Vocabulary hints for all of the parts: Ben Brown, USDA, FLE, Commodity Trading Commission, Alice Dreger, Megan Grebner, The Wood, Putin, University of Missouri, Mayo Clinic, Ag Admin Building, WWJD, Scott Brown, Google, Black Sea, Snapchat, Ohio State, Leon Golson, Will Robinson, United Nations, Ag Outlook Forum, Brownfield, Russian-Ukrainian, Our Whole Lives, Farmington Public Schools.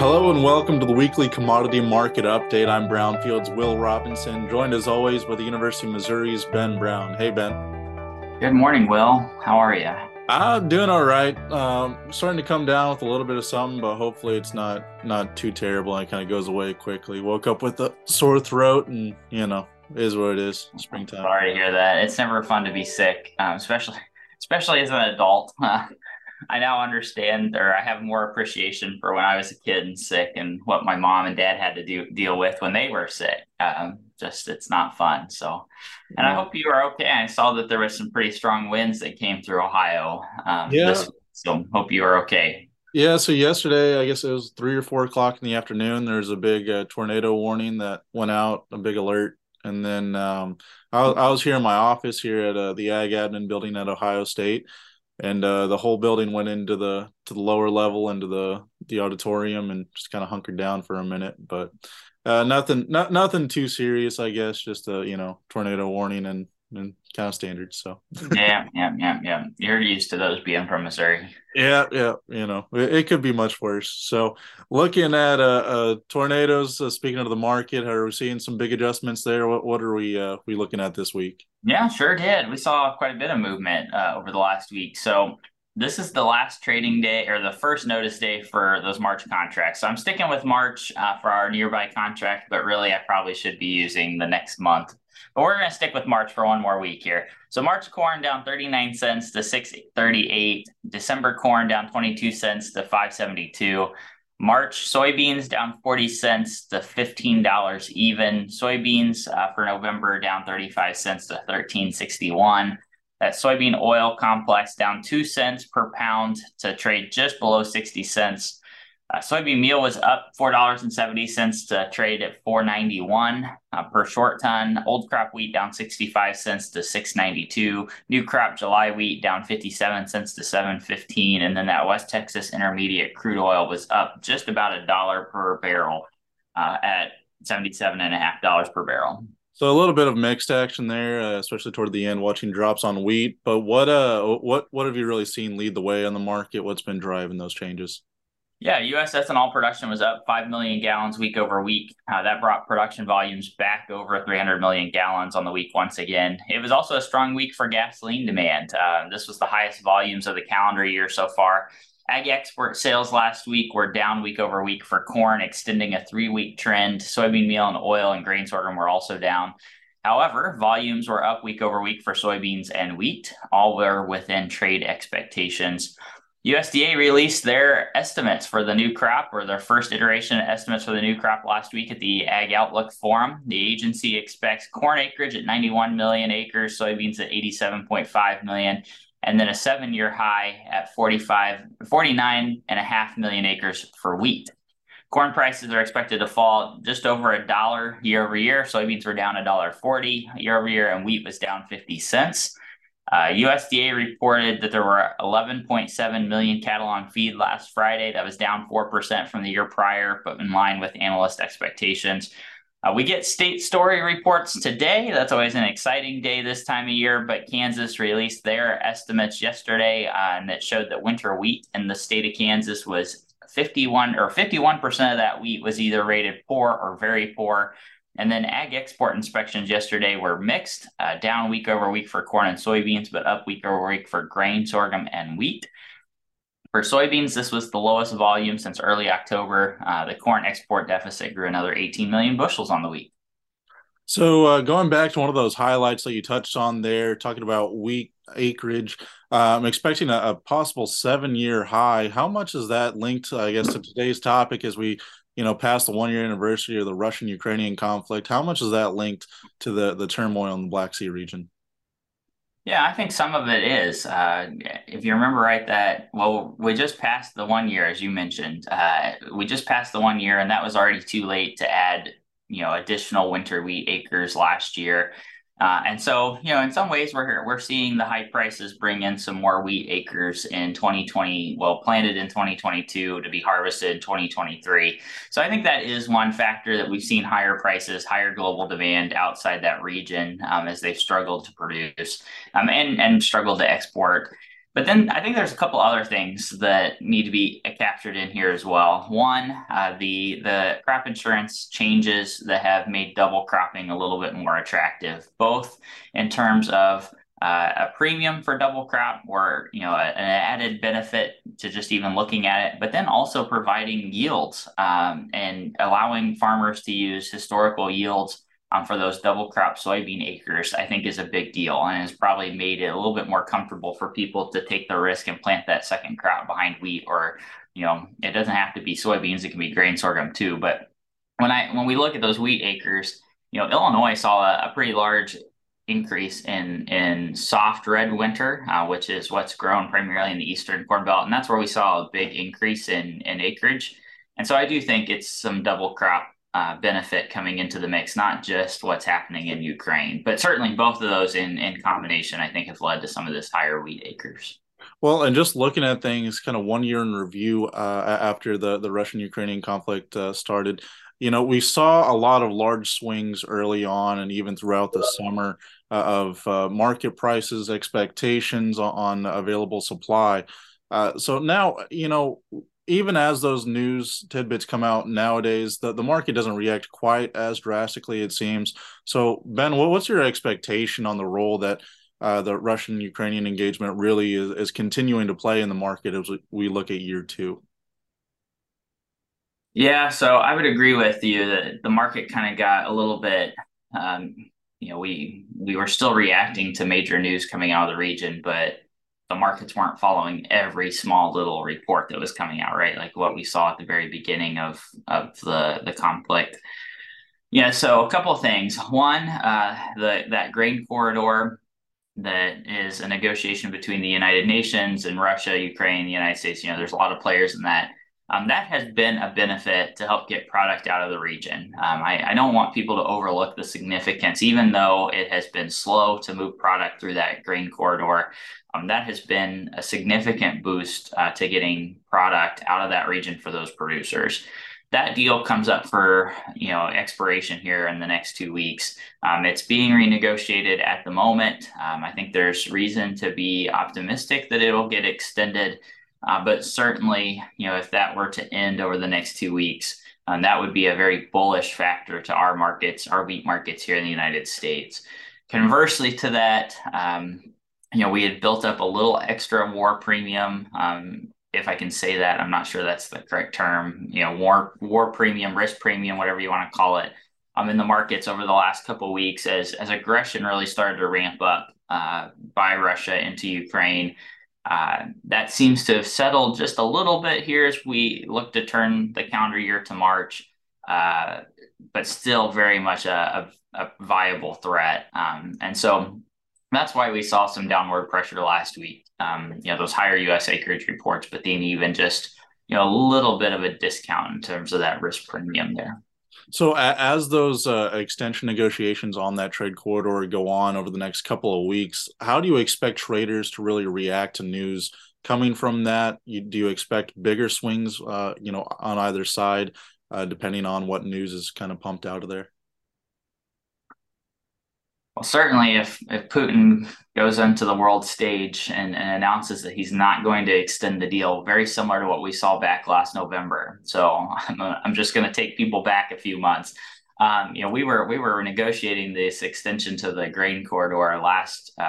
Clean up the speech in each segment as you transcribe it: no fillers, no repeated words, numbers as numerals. Hello and welcome to the weekly commodity market update. I'm Brownfield's Will Robinson, joined as always by the University of Missouri's Ben Brown. Hey, Ben. Good morning, Will. How are you? Doing all right. Starting to come down with a little bit of something, but hopefully it's not too terrible and it kind of goes away quickly. Woke up with a sore throat and, you know, is what it is. Springtime. Sorry to hear that. It's never fun to be sick, especially as an adult. I now understand, or I have more appreciation for when I was a kid and sick and what my mom and dad had to deal with when they were sick. It's not fun. So, and I hope you are okay. I saw that there was some pretty strong winds that came through Ohio. This week, so hope you are okay. Yeah. So yesterday, I guess it was 3 or 4 o'clock in the afternoon. There's a big tornado warning that went out, a big alert. And then I was here in my office here at the Ag Admin Building at Ohio State. And the whole building went into the lower level, into the auditorium, and just kind of hunkered down for a minute. But nothing too serious, I guess. Just a tornado warning and kind of standard. So yeah. You're used to those being from Missouri. Yeah. It could be much worse. So looking at tornadoes. Speaking of the market, are we seeing some big adjustments there? What are we looking at this week? Yeah, sure did. We saw quite a bit of movement over the last week. So this is the last trading day or the first notice day for those March contracts. So I'm sticking with March for our nearby contract, but really I probably should be using the next month. But we're going to stick with March for one more week here. So March corn down 39 cents to 6.38. December corn down 22 cents to 5.72. March soybeans down 40 cents to $15 even. Soybeans for November down 35 cents to $13.61. That soybean oil complex down 2 cents per pound to trade just below 60 cents. Soybean meal was up $4.70 to trade at $4.91 per short ton. Old crop wheat down 65 cents to $6.92. New crop July wheat down 57 cents to $7.15. And then that West Texas intermediate crude oil was up just about $1 per barrel at $77.50 per barrel. So a little bit of mixed action there, especially toward the end, watching drops on wheat. But what have you really seen lead the way on the market? What's been driving those changes? Yeah, U.S. ethanol production was up 5 million gallons week over week. That brought production volumes back over 300 million gallons on the week once again. It was also a strong week for gasoline demand. This was the highest volumes of the calendar year so far. Ag export sales last week were down week over week for corn, extending a 3-week trend. Soybean meal and oil and grain sorghum were also down. However, volumes were up week over week for soybeans and wheat. All were within trade expectations. USDA released their estimates for the new crop, or their first iteration estimates for the new crop last week at the Ag Outlook Forum. The agency expects corn acreage at 91 million acres, soybeans at 87.5 million, and then a 7-year high at 49.5 million acres for wheat. Corn prices are expected to fall just over $1 year over year. Soybeans were down $1.40 year over year, and wheat was down 50 cents. USDA reported that there were 11.7 million cattle on feed last Friday. That was down 4% from the year prior, but in line with analyst expectations. We get state story reports today. That's always an exciting day this time of year, but Kansas released their estimates yesterday, and it showed that winter wheat in the state of Kansas was 51% of that wheat was either rated poor or very poor. And then ag export inspections yesterday were mixed, down week over week for corn and soybeans, but up week over week for grain, sorghum, and wheat. For soybeans, this was the lowest volume since early October. The corn export deficit grew another 18 million bushels on the week. So going back to one of those highlights that you touched on there, talking about wheat acreage, I'm expecting a possible 7-year high. How much is that linked, I guess, to today's topic as we past the 1-year anniversary of the Russian-Ukrainian conflict? How much is that linked to the turmoil in the Black Sea region? Yeah, I think some of it is. If you remember right, we just passed the 1 year, as you mentioned. We just passed the 1 year, and that was already too late to add, additional winter wheat acres last year. And so, in some ways, we're seeing the high prices bring in some more wheat acres in 2020, planted in 2022 to be harvested in 2023. So I think that is one factor that we've seen higher prices, higher global demand outside that region as they've struggled to produce and struggled to export. But then I think there's a couple other things that need to be captured in here as well. One, the crop insurance changes that have made double cropping a little bit more attractive, both in terms of a premium for double crop, or an added benefit to just even looking at it, but then also providing yields and allowing farmers to use historical yields for those double crop soybean acres, I think is a big deal, and has probably made it a little bit more comfortable for people to take the risk and plant that second crop behind wheat, or, it doesn't have to be soybeans, it can be grain sorghum too. But when we look at those wheat acres, Illinois saw a pretty large increase in soft red winter, which is what's grown primarily in the Eastern Corn Belt. And that's where we saw a big increase in acreage. And so I do think it's some double crop benefit coming into the mix, not just what's happening in Ukraine, but certainly both of those in combination, I think, have led to some of this higher wheat acres. Well, and just looking at things kind of 1 year in review after the Russian-Ukrainian conflict started, we saw a lot of large swings early on and even throughout the summer of market prices, expectations on available supply. So now, even as those news tidbits come out nowadays, the market doesn't react quite as drastically, it seems. So, Ben, what's your expectation on the role that the Russian-Ukrainian engagement really is continuing to play in the market as we look at year two? Yeah, so I would agree with you that the market kind of got a little bit, we were still reacting to major news coming out of the region, but the markets weren't following every small little report that was coming out, right? Like what we saw at the very beginning of the conflict. Yeah, so a couple of things. One, that grain corridor that is a negotiation between the United Nations and Russia, Ukraine, the United States. There's a lot of players in that. That has been a benefit to help get product out of the region. I don't want people to overlook the significance, even though it has been slow to move product through that grain corridor. That has been a significant boost to getting product out of that region for those producers. That deal comes up for expiration here in the next 2 weeks. It's being renegotiated at the moment. I think there's reason to be optimistic that it'll get extended. But certainly, if that were to end over the next 2 weeks, that would be a very bullish factor to our markets, our wheat markets here in the United States. Conversely to that, we had built up a little extra war premium. If I can say that, I'm not sure that's the correct term, war premium, risk premium, whatever you want to call it, in the markets over the last couple of weeks as aggression really started to ramp up by Russia into Ukraine. That seems to have settled just a little bit here as we look to turn the calendar year to March, but still very much a viable threat. And so that's why we saw some downward pressure last week, those higher U.S. acreage reports, but then even just, a little bit of a discount in terms of that risk premium there. So as those extension negotiations on that trade corridor go on over the next couple of weeks, how do you expect traders to really react to news coming from that? Do you expect bigger swings, on either side, depending on what news is kind of pumped out of there? Well, certainly if Putin goes into the world stage and announces that he's not going to extend the deal, very similar to what we saw back last November. So I'm just going to take people back a few months. We were negotiating this extension to the grain corridor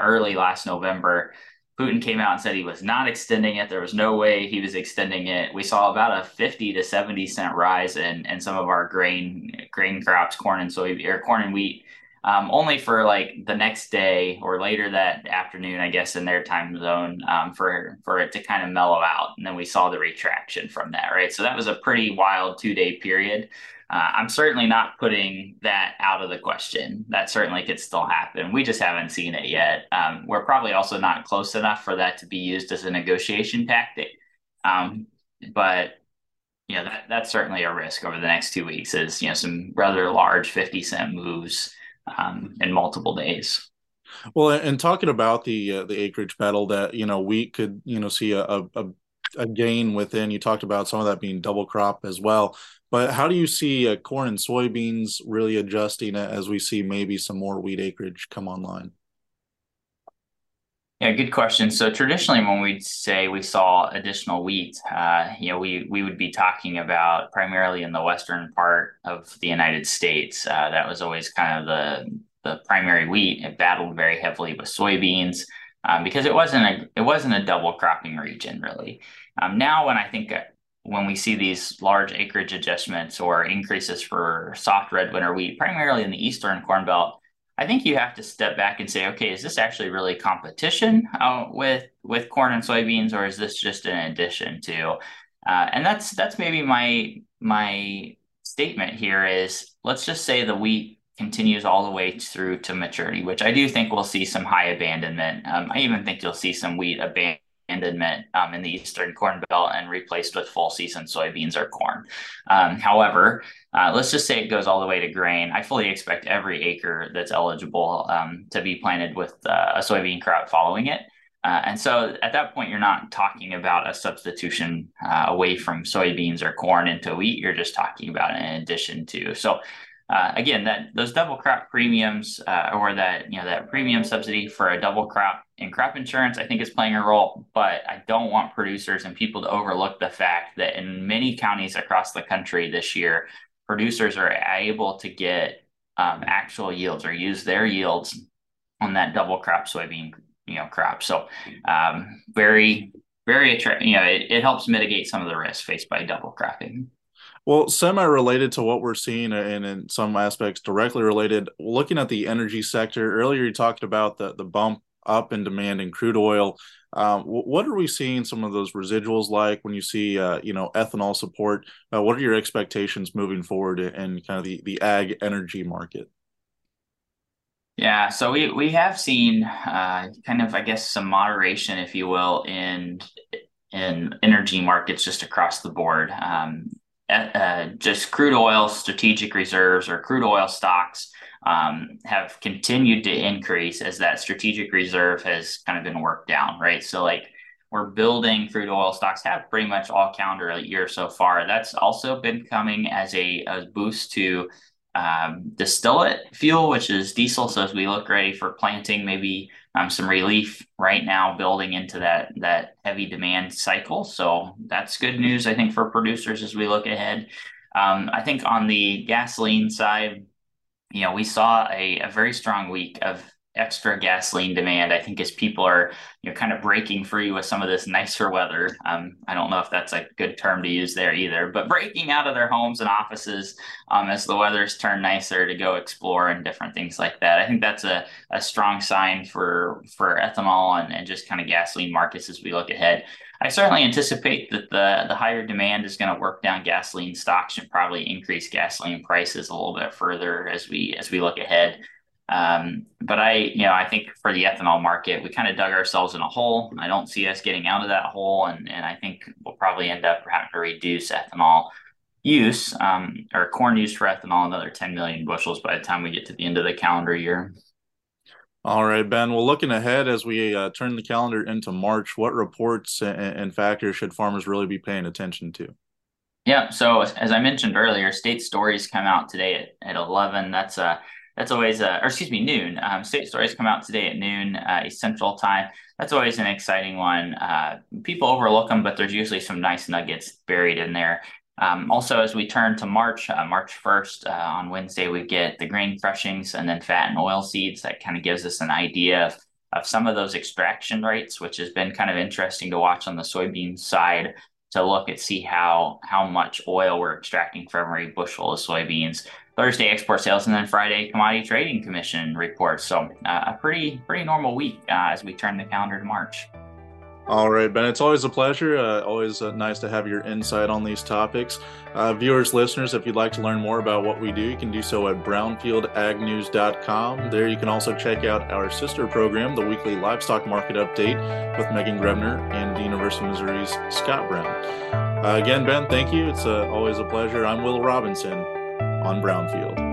early last November. Putin came out and said he was not extending it. There was no way he was extending it. We saw about a 50 to 70 cent rise in some of our grain crops, corn and wheat. Only for like the next day or later that afternoon, I guess, in their time zone, for it to kind of mellow out. And then we saw the retraction from that, right? So that was a pretty wild 2 day period. I'm certainly not putting that out of the question. That certainly could still happen. We just haven't seen it yet. We're probably also not close enough for that to be used as a negotiation tactic. But that's certainly a risk over the next 2 weeks is, some rather large 50 cent moves in multiple days. Well, and talking about the acreage battle that we could see a gain within. You talked about some of that being double crop as well, but how do you see corn and soybeans really adjusting as we see maybe some more wheat acreage come online? Yeah, good question. So traditionally, when we'd say we saw additional wheat, we would be talking about primarily in the western part of the United States. That was always kind of the primary wheat. It battled very heavily with soybeans because it wasn't a double cropping region really. Now, when we see these large acreage adjustments or increases for soft red winter wheat, primarily in the eastern Corn Belt, I think you have to step back and say, okay, is this actually really competition with corn and soybeans, or is this just an addition to? And that's maybe my statement here is, let's just say the wheat continues all the way through to maturity, which I do think we'll see some high abandonment. I even think you'll see some wheat abandonment in the eastern Corn Belt and replaced with full season soybeans or corn. However, let's just say it goes all the way to grain. I fully expect every acre that's eligible to be planted with a soybean crop following it. And so at that point, you're not talking about a substitution away from soybeans or corn into wheat. You're just talking about an addition to. So again, those double crop premiums or that premium subsidy for a double crop in crop insurance, I think, is playing a role, but I don't want producers and people to overlook the fact that in many counties across the country this year, producers are able to get actual yields or use their yields on that double crop soybean crop. So very, very attractive. It helps mitigate some of the risks faced by double cropping. Well, semi-related to what we're seeing, and in some aspects directly related, looking at the energy sector, earlier you talked about the bump up in demand in crude oil. What are we seeing some of those residuals like when you see, ethanol support? What are your expectations moving forward in kind of the ag energy market? Yeah, so we have seen some moderation, if you will, in energy markets just across the board. Just crude oil strategic reserves or crude oil stocks have continued to increase as that strategic reserve has kind of been worked down, right? So we're building crude oil stocks, have pretty much all calendar year so far. That's also been coming as a boost to distillate fuel, which is diesel. So as we look ready for planting, maybe some relief right now building into that heavy demand cycle. So that's good news, I think, for producers as we look ahead. I think on the gasoline side, we saw a very strong week of extra gasoline demand, I think, as people are kind of breaking free with some of this nicer weather. I don't know if that's a good term to use there either, but breaking out of their homes and offices as the weather's turned nicer to go explore and different things like that. I think that's a strong sign for ethanol and just kind of gasoline markets as we look ahead. I certainly anticipate that the higher demand is going to work down gasoline stocks and probably increase gasoline prices a little bit further as we look ahead. But I think for the ethanol market, we kind of dug ourselves in a hole. I don't see us getting out of that hole. And I think we'll probably end up having to reduce ethanol use, or corn use for ethanol, another 10 million bushels by the time we get to the end of the calendar year. All right, Ben, well, looking ahead as we turn the calendar into March, what reports and factors should farmers really be paying attention to? Yeah. So as I mentioned earlier, state stories come out today at 11. That's noon. State stories come out today at noon, Central Time. That's always an exciting one. People overlook them, but there's usually some nice nuggets buried in there. Also, as we turn to March, March 1st, on Wednesday, we get the grain crushings and then fat and oil seeds. That kind of gives us an idea of some of those extraction rates, which has been kind of interesting to watch on the soybean side, to look at see how much oil we're extracting from every bushel of soybeans. Thursday, export sales, and then Friday, Commodity Trading Commission reports. So a pretty normal week as we turn the calendar to March. All right, Ben, it's always a pleasure. Always nice to have your insight on these topics. Viewers, listeners, if you'd like to learn more about what we do, you can do so at brownfieldagnews.com. There you can also check out our sister program, the Weekly Livestock Market Update with Megan Grebner and the University of Missouri's Scott Brown. Again, Ben, thank you. It's always a pleasure. I'm Will Robinson on Brownfield.